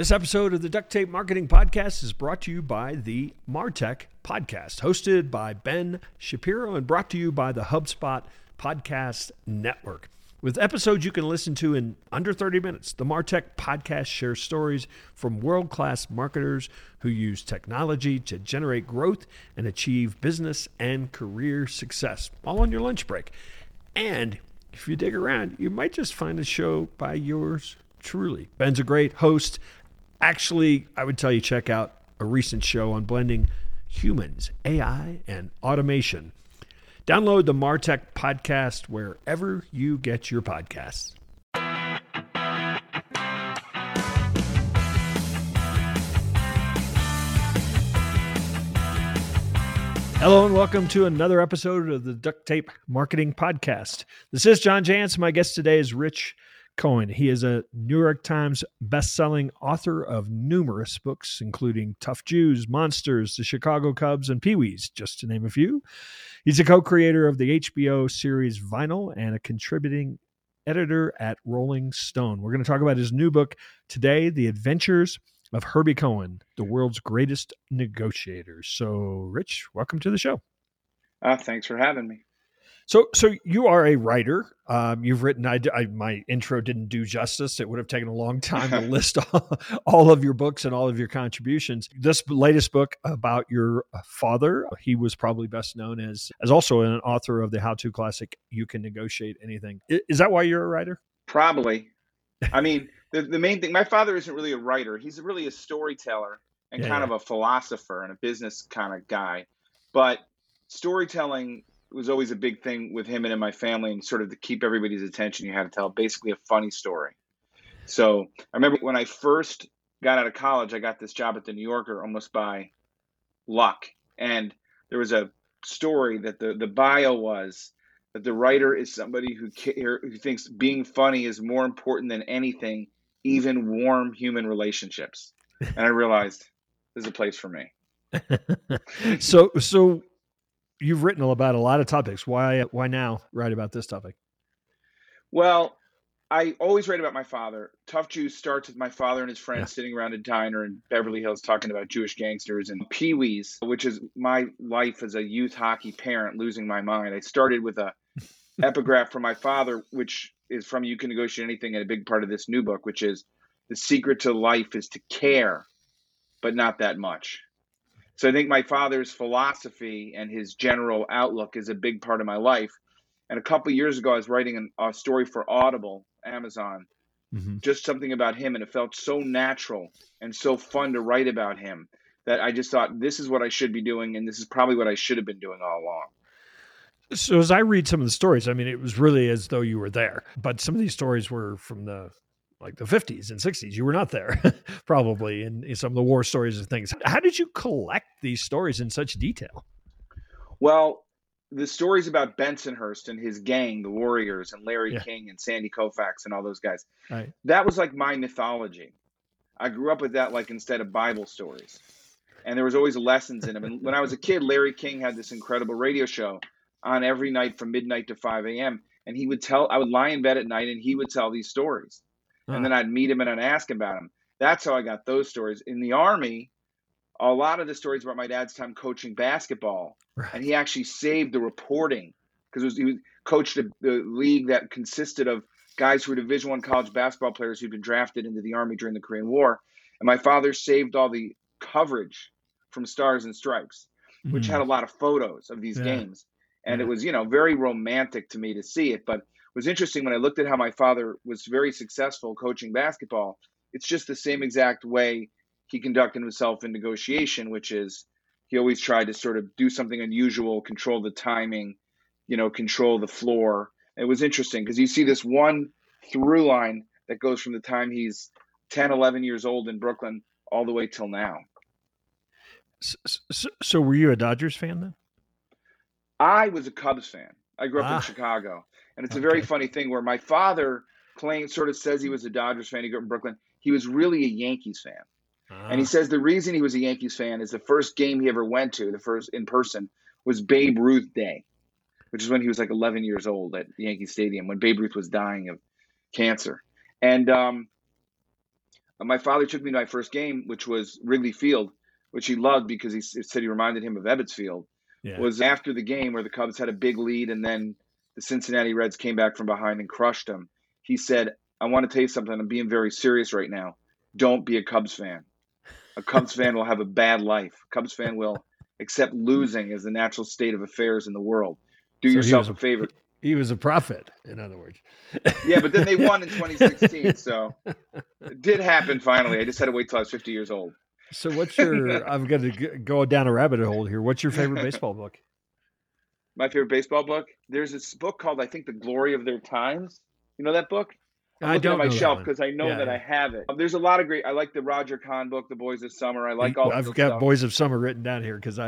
This episode of the Duct Tape Marketing Podcast is brought to you by the MarTech Podcast, hosted by Ben Shapiro and brought to you by the HubSpot Podcast Network. With episodes you can listen to in under 30 minutes, the MarTech Podcast shares stories from world-class marketers who use technology to generate growth and achieve business and career success, all on your lunch break. And if you dig around, you might just find a show by yours truly. Ben's a great host. Actually, I would tell you, check out a recent show on blending humans, AI, and automation. Download the MarTech Podcast wherever you get your podcasts. Hello and welcome to another episode of the Duct Tape Marketing Podcast. This is John Jantz. My guest today is Rich Cohen. He is a New York Times bestselling author of numerous books, including Tough Jews, Monsters, The Chicago Cubs, and Pee-wees, just to name a few. He's a co-creator of the HBO series Vinyl and a contributing editor at Rolling Stone. We're going to talk about his new book today, The Adventures of Herbie Cohen, the world's greatest negotiator. So, Rich, welcome to the show. Thanks for having me. So you are a writer. You've written, my intro didn't do justice. It would have taken a long time to list all of your books and all of your contributions. This latest book about your father, he was probably best known as also an author of the how-to classic, You Can Negotiate Anything. Is that why you're a writer? Probably. I mean, the main thing, my father isn't really a writer. He's really a storyteller and kind of a philosopher and a business kind of guy. But storytelling was always a big thing with him and in my family, and sort of to keep everybody's attention, you had to tell basically a funny story. So I remember when I first got out of college, I got this job at the New Yorker almost by luck. And there was a story that the bio was that the writer is somebody who thinks being funny is more important than anything, even warm human relationships. And I realized this is a place for me. So you've written about a lot of topics. Why now write about this topic? Well, I always write about my father. Tough Jews starts with my father and his friends sitting around a diner in Beverly Hills talking about Jewish gangsters, and Pee-wees, which is my life as a youth hockey parent losing my mind. I started with a epigraph from my father, which is from You Can Negotiate Anything, and a big part of this new book, which is the secret to life is to care, but not that much. So I think my father's philosophy and his general outlook is a big part of my life. And a couple of years ago, I was writing a story for Audible, Amazon, just something about him. And it felt so natural and so fun to write about him that I just thought, this is what I should be doing. And this is probably what I should have been doing all along. So as I read some of the stories, I mean, it was really as though you were there. But some of these stories were from the 50s and 60s, you were not there probably in some of the war stories and things. How did you collect these stories in such detail? Well, the stories about Bensonhurst and his gang, the Warriors, and Larry King and Sandy Koufax and all those guys, that was like my mythology. I grew up with that, like instead of Bible stories. And there was always lessons in them. And when I was a kid, Larry King had this incredible radio show on every night from midnight to 5 a.m. And he would I would lie in bed at night and he would tell these stories. And then I'd meet him and I'd ask about him. That's how I got those stories. In the Army, a lot of the stories about my dad's time coaching basketball. Right. And he actually saved the reporting because he coached the league that consisted of guys who were Division I college basketball players who'd been drafted into the Army during the Korean War. And my father saved all the coverage from Stars and Stripes, which had a lot of photos of these games. And it was, very romantic to me to see it. But it was interesting when I looked at how my father was very successful coaching basketball. It's just the same exact way he conducted himself in negotiation, which is he always tried to sort of do something unusual, control the timing, control the floor. It was interesting because you see this one through line that goes from the time he's 10, 11 years old in Brooklyn all the way till now. So were you a Dodgers fan then? I was a Cubs fan. I grew up in Chicago. And it's a very funny thing where my father sort of says he was a Dodgers fan. He grew up in Brooklyn. He was really a Yankees fan. And he says the reason he was a Yankees fan is the first game he ever went to, the first in person, was Babe Ruth Day, which is when he was like 11 years old at Yankee Stadium when Babe Ruth was dying of cancer. And My father took me to my first game, which was Wrigley Field, which he loved because he said he reminded him of Ebbets Field. Yeah. Was after the game where the Cubs had a big lead and then the Cincinnati Reds came back from behind and crushed them. He said, "I want to tell you something. I'm being very serious right now. Don't be a Cubs fan. A Cubs fan will have a bad life. A Cubs fan will accept losing as the natural state of affairs in the world. Do yourself a favor." He was a prophet, in other words. Yeah, but then they won in 2016, so it did happen finally. I just had to wait till I was 50 years old. So what's your, I'm going to go down a rabbit hole here. What's your favorite baseball book? My favorite baseball book? There's this book called, I think, The Glory of Their Times. You know that book? I don't know. I'm looking at my shelf because I know that I have it. There's a lot of great, I like the Roger Kahn book, The Boys of Summer. I like all I've got stuff. Boys of Summer written down here because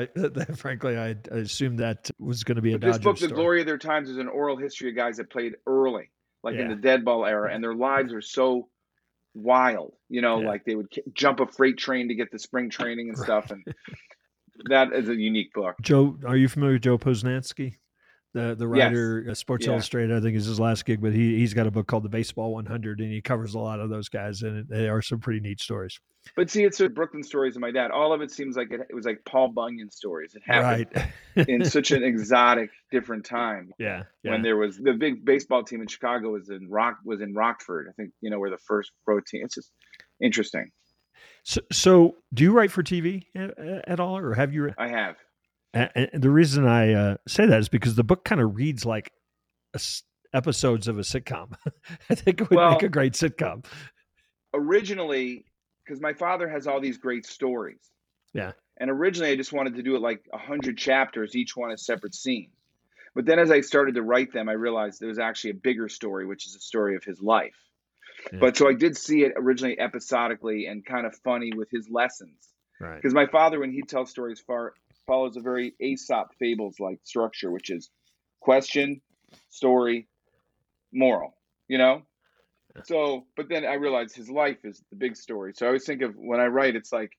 frankly, I assumed that was going to be a Dodgers book, story. The Glory of Their Times is an oral history of guys that played early, like in the dead ball era, and their lives are so wild, like they would jump a freight train to get to spring training and stuff. And that is a unique book. Joe, are you familiar with Joe Posnanski? The writer, Sports Illustrated, I think is his last gig, but he's got a book called The Baseball 100, and he covers a lot of those guys, and they are some pretty neat stories. But see, it's the Brooklyn stories of my dad. All of it seems like it was like Paul Bunyan stories. It happened in such an exotic, different time. Yeah. When there was the big baseball team in Chicago was in Rockford, I think, where the first pro team. It's just interesting. So do you write for TV at all, or have you? I have. And the reason I say that is because the book kind of reads like episodes of a sitcom. I think it would make a great sitcom. Originally, because my father has all these great stories. Yeah. And originally I just wanted to do it like 100 chapters, each one a separate scene. But then as I started to write them, I realized there was actually a bigger story, which is the story of his life. Yeah. But so I did see it originally episodically and kind of funny with his lessons. Right. Because my father, when he tells stories follows a very Aesop fables-like structure, which is question, story, moral, So, but then I realized his life is the big story. So I always think of when I write, it's like,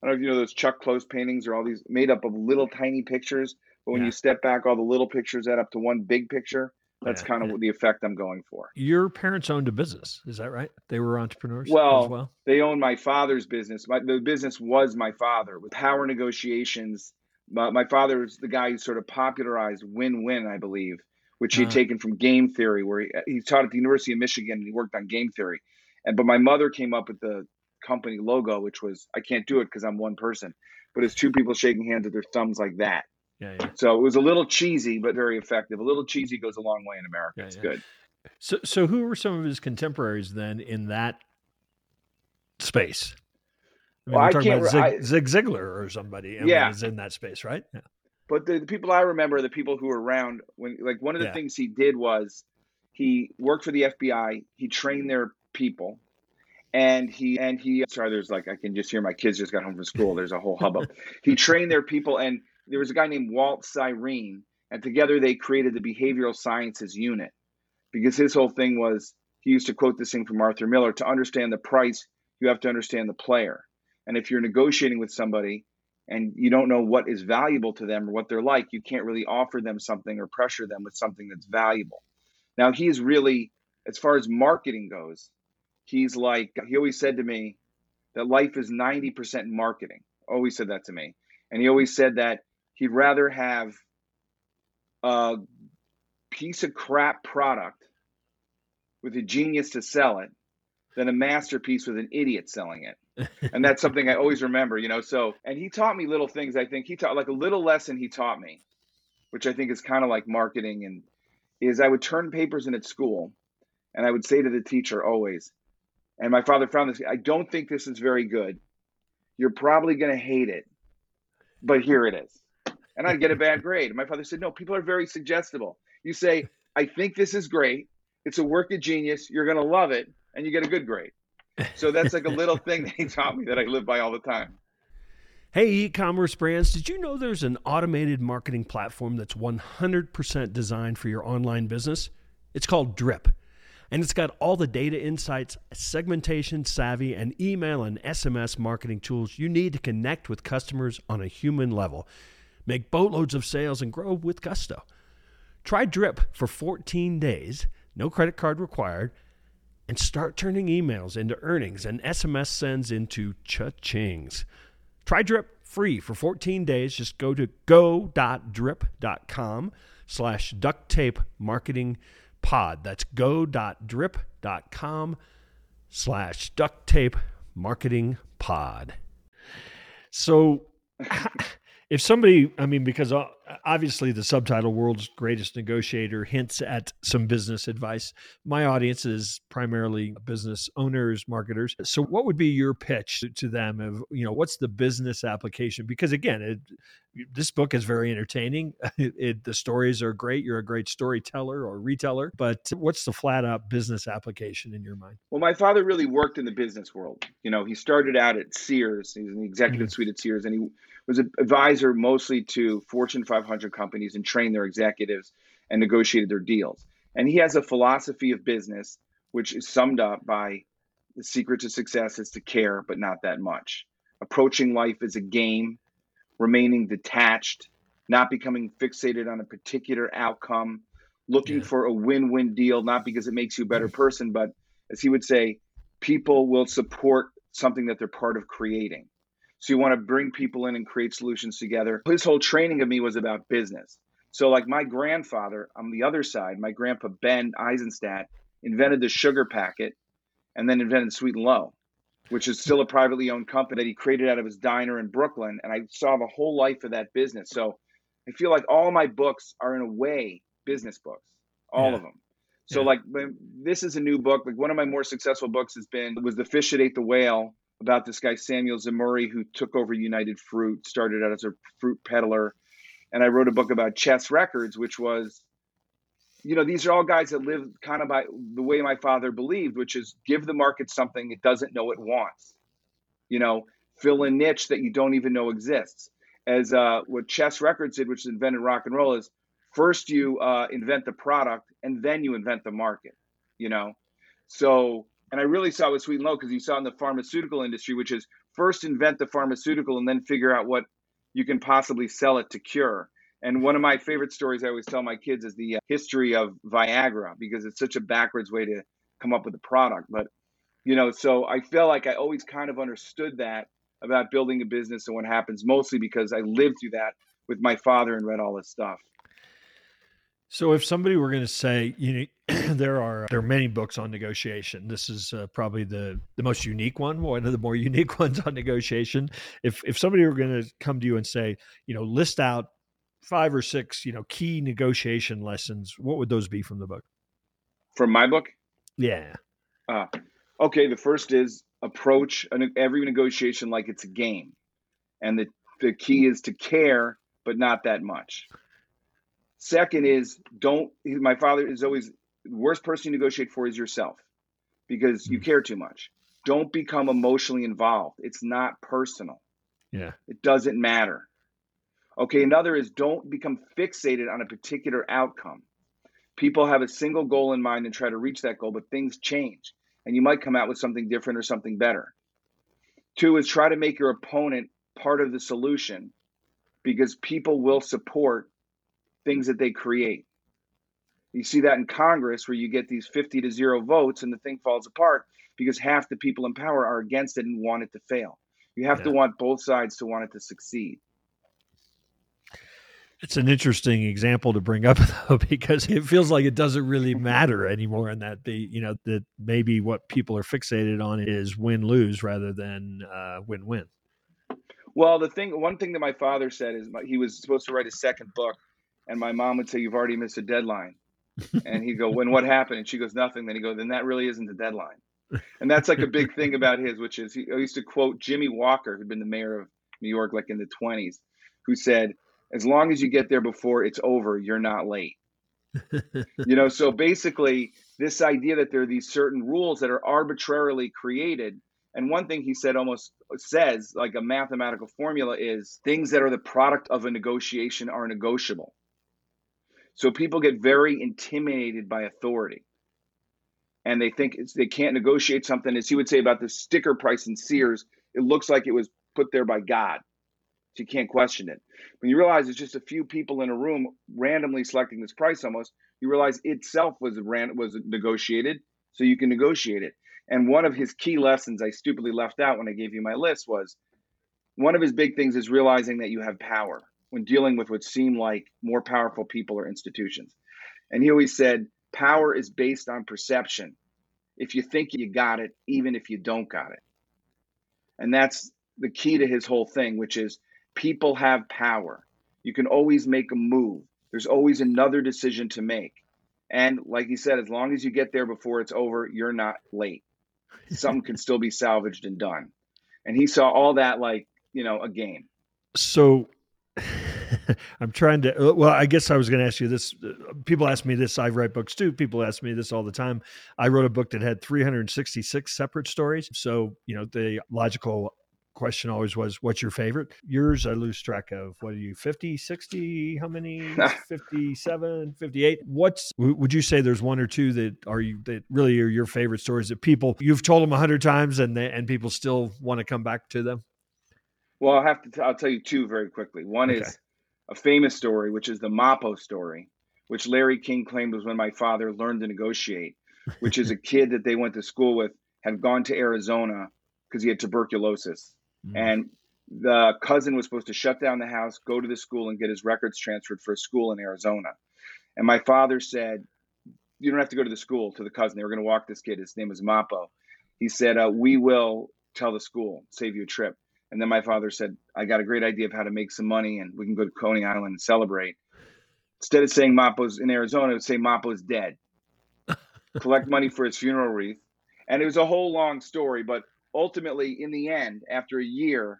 I don't know if you know those Chuck Close paintings are all these made up of little tiny pictures, but when you step back, all the little pictures add up to one big picture. That's kind of the effect I'm going for. Your parents owned a business. Is that right? They were entrepreneurs as well? They owned my father's business. The business was my father with power negotiations. My father was the guy who sort of popularized win-win, I believe, which he had taken from game theory, where he taught at the University of Michigan and he worked on game theory. But my mother came up with the company logo, which was, I can't do it because I'm one person, but it's two people shaking hands with their thumbs like that. Yeah. So it was a little cheesy, but very effective. A little cheesy goes a long way in America. Yeah, it's good. So who were some of his contemporaries then in that space? I mean, we're talking about Zig Ziglar or somebody is in that space, right? Yeah. But the people I remember, the people who were around, when like one of the things he did was he worked for the FBI. He trained their people. And there's like, I can just hear my kids just got home from school. There's a whole hubbub. He trained their people, and there was a guy named Walt Syrene, and together they created the Behavioral Sciences Unit, because his whole thing was, he used to quote this thing from Arthur Miller, to understand the price, you have to understand the player. And if you're negotiating with somebody and you don't know what is valuable to them or what they're like, you can't really offer them something or pressure them with something that's valuable. Now, he's really, as far as marketing goes, he's like, he always said to me that life is 90% marketing. Always said that to me. And he always said that he'd rather have a piece of crap product with a genius to sell it than a masterpiece with an idiot selling it. And that's something I always remember, So, and he taught me little things. I think he taught, like a little lesson he taught me, which I think is kind of like marketing, and is I would turn papers in at school and I would say to the teacher always, and my father found this, I don't think this is very good. You're probably going to hate it, but here it is. And I'd get a bad grade. And my father said, no, people are very suggestible. You say, I think this is great. It's a work of genius. You're going to love it. And you get a good grade. So that's like a little thing that he taught me that I live by all the time. Hey, e-commerce brands, did you know there's an automated marketing platform that's 100% designed for your online business? It's called Drip. And it's got all the data insights, segmentation, savvy, and email and SMS marketing tools you need to connect with customers on a human level. Make boatloads of sales and grow with gusto. Try Drip for 14 days, no credit card required, and start turning emails into earnings and SMS sends into cha-chings. Try Drip free for 14 days. Just go to go.drip.com/ducttapemarketingpod. That's go.drip.com/ducttapemarketingpod. So if somebody, I mean, because obviously the subtitle World's Greatest Negotiator hints at some business advice. My audience is primarily business owners, marketers. So what would be your pitch to them of, you know, what's the business application? Because again, this book is very entertaining. The stories are great. You're a great storyteller or reteller, but what's the flat out business application in your mind? Well, my father really worked in the business world. You know, he started out at Sears. He was in the executive suite at Sears, and he was an advisor mostly to Fortune 500 companies and trained their executives and negotiated their deals. And he has a philosophy of business, which is summed up by the secret to success is to care, but not that much. Approaching life as a game, remaining detached, not becoming fixated on a particular outcome, looking for a win-win deal, not because it makes you a better person, but as he would say, people will support something that they're part of creating. So you want to bring people in and create solutions together. His whole training of me was about business. So like my grandfather on the other side, my grandpa Ben Eisenstadt invented the sugar packet and then invented Sweet and Low, which is still a privately owned company that he created out of his diner in Brooklyn. And I saw the whole life of that business. So I feel like all my books are in a way business books, all of them. So like this is a new book. Like one of my more successful books was The Fish That Ate the Whale, about this guy, Samuel Zamuri, who took over United Fruit, started out as a fruit peddler. And I wrote a book about Chess Records, which was, you know, these are all guys that live kind of by the way my father believed, which is give the market something it doesn't know it wants, you know, fill a niche that you don't even know exists. As what Chess Records did, which invented rock and roll, is first you invent the product and then you invent the market, you know? So, and I really saw it with Sweet and Low because you saw in the pharmaceutical industry, which is first invent the pharmaceutical and then figure out what you can possibly sell it to cure. And one of my favorite stories I always tell my kids is the history of Viagra, because it's such a backwards way to come up with a product. But, you know, so I feel like I always kind of understood that about building a business and what happens, mostly because I lived through that with my father and read all this stuff. So if somebody were going to say, you know, there are many books on negotiation. This is probably the most unique one, one of the more unique ones on negotiation. If somebody were going to come to you and say, you know, list out 5 or 6, you know, key negotiation lessons, what would those be from the book? From my book? Yeah. Okay. The first is approach every negotiation like it's a game. And the key is to care, but not that much. Second is my father is always the worst person you negotiate for is yourself because you care too much. Don't become emotionally involved. It's not personal. Yeah. It doesn't matter. Okay. Another is don't become fixated on a particular outcome. People have a single goal in mind and try to reach that goal, but things change and you might come out with something different or something better. 2 is try to make your opponent part of the solution because people will support things that they create. You see that in Congress where you get these 50-0 votes and the thing falls apart because half the people in power are against it and want it to fail. You have to want both sides to want it to succeed. It's an interesting example to bring up though, because it feels like it doesn't really matter anymore, and that that maybe what people are fixated on is win-lose rather than win-win. Well, one thing that my father said is he was supposed to write a second book. And my mom would say, "You've already missed a deadline." And he'd go, "When what happened?" And she goes, "Nothing." Then he'd go, "Then that really isn't the deadline." And that's like a big thing about his, which is he used to quote Jimmy Walker, who'd been the mayor of New York, like in the 1920s, who said, "As long as you get there before it's over, you're not late." You know, so basically this idea that there are these certain rules that are arbitrarily created. And one thing he said almost says like a mathematical formula is things that are the product of a negotiation are negotiable. So people get very intimidated by authority and they think they can't negotiate something. As he would say about the sticker price in Sears, it looks like it was put there by God. So you can't question it. When you realize it's just a few people in a room randomly selecting this price almost, you realize itself was negotiated. so you can negotiate it. And one of his key lessons I stupidly left out when I gave you my list was, one of his big things is realizing that you have power when dealing with what seem like more powerful people or institutions. And he always said, power is based on perception. If you think you got it, even if you don't got it. And that's the key to his whole thing, which is people have power. You can always make a move. There's always another decision to make. And like he said, as long as you get there before it's over, you're not late. Something can still be salvaged and done. And he saw all that like, you know, a game. So I'm trying to, well, I guess I was going to ask you this. People ask me this. I write books too. People ask me this all the time. I wrote a book that had 366 separate stories. So, you know, the logical question always was, what's your favorite? Yours, I lose track of. What are you, 50, 60, how many? 57, 58? Would you say there's one or two that really are your favorite stories that people, you've told them 100 times and people still want to come back to them? Well, I'll tell you two very quickly. One is a famous story, which is the Mapo story, which Larry King claimed was when my father learned to negotiate, which is a kid that they went to school with, had gone to Arizona because he had tuberculosis. And the cousin was supposed to shut down the house, go to the school and get his records transferred for a school in Arizona. And my father said, you don't have to go to the school, to the cousin. They were going to walk this kid. His name was Mapo. He said, we will tell the school, save you a trip. And then my father said, I got a great idea of how to make some money and we can go to Coney Island and celebrate. Instead of saying Mapo's in Arizona, it would say Mapo's dead. Collect money for his funeral wreath. And it was a whole long story, but ultimately, in the end, after a year,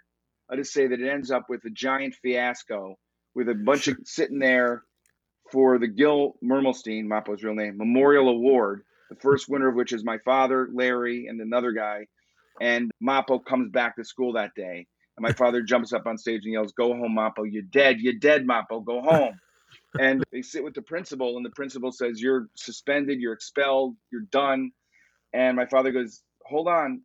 I'll just say that it ends up with a giant fiasco with a bunch of sitting there for the Gil Mermelstein, Mapo's real name, Memorial Award, the first winner of which is my father, Larry, and another guy. And Mapo comes back to school that day. And my father jumps up on stage and yells, go home, Mapo, you're dead, Mapo, go home. And they sit with the principal and the principal says, you're suspended, you're expelled, you're done. And my father goes, hold on.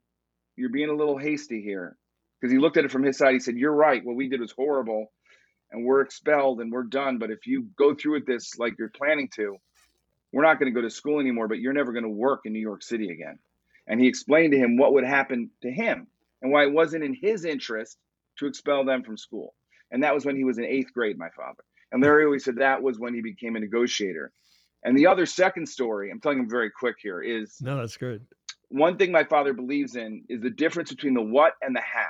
You're being a little hasty here, because he looked at it from his side. He said, you're right. What we did was horrible and we're expelled and we're done. But if you go through with this like you're planning to, we're not going to go to school anymore, but you're never going to work in New York City again. And he explained to him what would happen to him and why it wasn't in his interest to expel them from school. And that was when he was in 8th grade, my father. And Larry always said that was when he became a negotiator. And the other second story, I'm telling him very quick here, is... No, that's good. One thing my father believes in is the difference between the what and the how,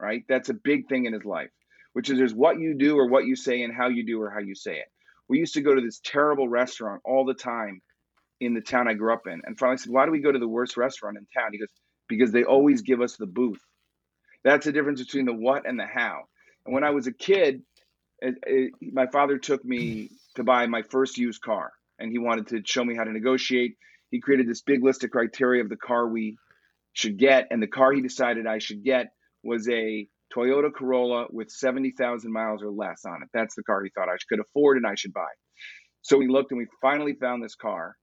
right? That's a big thing in his life, which is there's what you do or what you say and how you do or how you say it. We used to go to this terrible restaurant all the time in the town I grew up in. And finally I said, why do we go to the worst restaurant in town? He goes, because they always give us the booth. That's the difference between the what and the how. And when I was a kid, my father took me to buy my first used car and he wanted to show me how to negotiate. He created this big list of criteria of the car we should get. And the car he decided I should get was a Toyota Corolla with 70,000 miles or less on it. That's the car he thought I could afford and I should buy. So we looked and we finally found this car.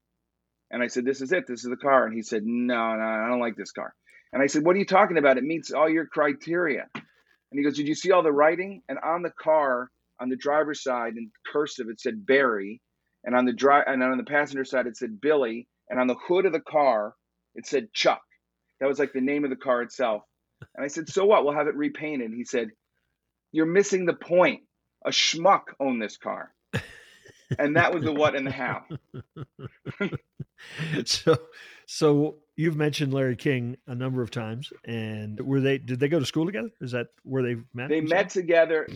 And I said, this is it. This is the car. And he said, no, I don't like this car. And I said, what are you talking about? It meets all your criteria. And he goes, did you see all the writing? And on the car, on the driver's side in cursive, it said Barry. And on the passenger side, it said Billy. And on the hood of the car, it said Chuck. That was like the name of the car itself. And I said, so what? We'll have it repainted. And he said, you're missing the point. A schmuck owned this car. And that was the what and the how. So you've mentioned Larry King a number of times. And did they go to school together? Is that where they met? They met together.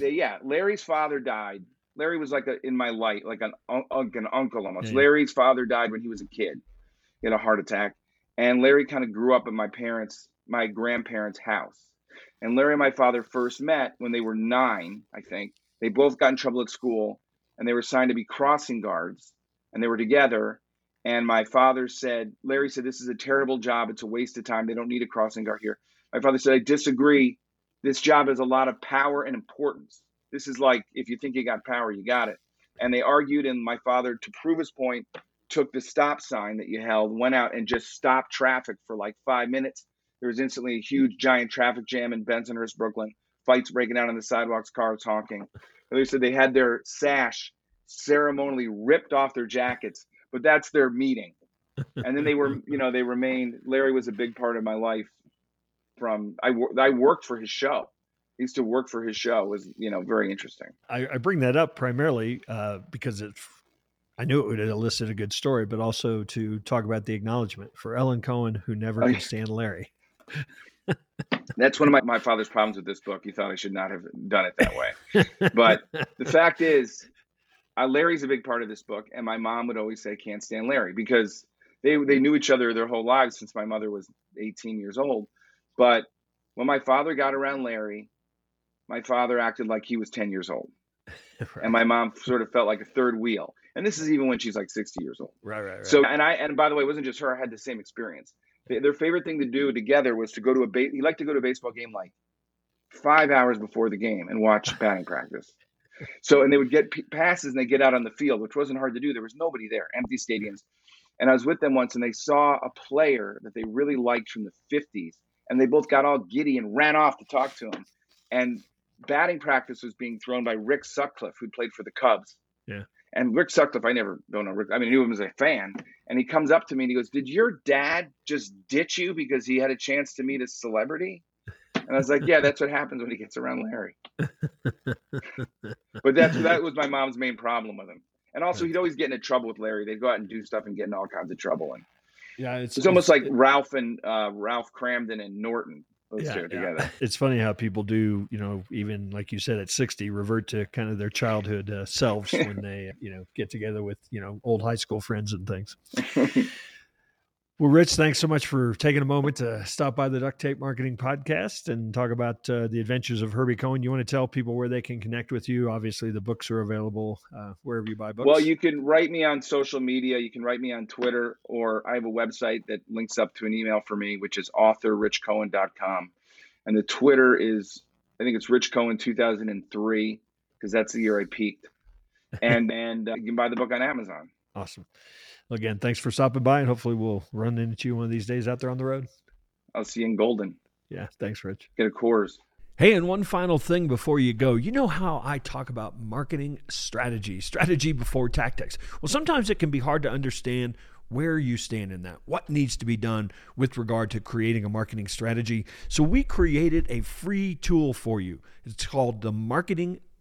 Larry's father died. Larry was like an uncle almost. Yeah. Larry's father died when he was a kid. He had a heart attack. And Larry kind of grew up at my grandparents' house. And Larry and my father first met when they were 9, I think. They both got in trouble at school and they were assigned to be crossing guards and they were together. And my father said, Larry said, this is a terrible job. It's a waste of time. They don't need a crossing guard here. My father said, I disagree. This job has a lot of power and importance. This is like, if you think you got power, you got it. And they argued, and my father, to prove his point, took the stop sign that you held, went out and just stopped traffic for like 5 minutes. There was instantly a huge, giant traffic jam in Bensonhurst, Brooklyn. Fights breaking out on the sidewalks, cars honking. They said they had their sash ceremonially ripped off their jackets, but that's their meeting. And then they were, you know, they remained. Larry was a big part of my life. From I worked for his show. I used to work for his show. It was, you know, very interesting. I bring that up primarily because I knew it would elicit a good story, but also to talk about the acknowledgement for Ellen Cohen, who never could stand Larry. That's one of my father's problems with this book. He thought I should not have done it that way. But the fact is, Larry's a big part of this book. And my mom would always say, can't stand Larry, because they knew each other their whole lives since my mother was 18 years old. But when my father got around Larry, my father acted like he was 10 years old. Right. And my mom sort of felt like a third wheel. And this is even when she's like 60 years old. Right. So, and by the way, it wasn't just her. I had the same experience. Their favorite thing to do together was to go to he liked to go to a baseball game like 5 hours before the game and watch batting practice. So, and they would get passes and they get out on the field, which wasn't hard to do. There was nobody there, empty stadiums. And I was with them once and they saw a player that they really liked from the 50s. And they both got all giddy and ran off to talk to him. And batting practice was being thrown by Rick Sutcliffe, who played for the Cubs. Yeah. And Rick Sutcliffe, I knew him as a fan. And he comes up to me and he goes, did your dad just ditch you because he had a chance to meet a celebrity? And I was like, yeah, that's what happens when he gets around Larry. But that was my mom's main problem with him. And also, he'd always get into trouble with Larry. They'd go out and do stuff and get in all kinds of trouble. And yeah, it's almost like Ralph and Ralph Cramden and Norton. Those two together. It's funny how people do, you know, even like you said, at 60, revert to kind of their childhood selves when they, you know, get together with, you know, old high school friends and things. Well, Rich, thanks so much for taking a moment to stop by the Duct Tape Marketing Podcast and talk about the adventures of Herbie Cohen. You want to tell people where they can connect with you? Obviously, the books are available wherever you buy books. Well, you can write me on social media. You can write me on Twitter, or I have a website that links up to an email for me, which is authorrichcohen.com. And the Twitter is, I think it's Rich Cohen 2003, because that's the year I peaked. And you can buy the book on Amazon. Awesome. Again, thanks for stopping by, and hopefully we'll run into you one of these days out there on the road. I'll see you in Golden. Yeah, thanks, Rich. Get a course. Hey, and one final thing before you go. You know how I talk about marketing strategy before tactics. Well, sometimes it can be hard to understand where you stand in that, what needs to be done with regard to creating a marketing strategy. So we created a free tool for you. It's called the Marketing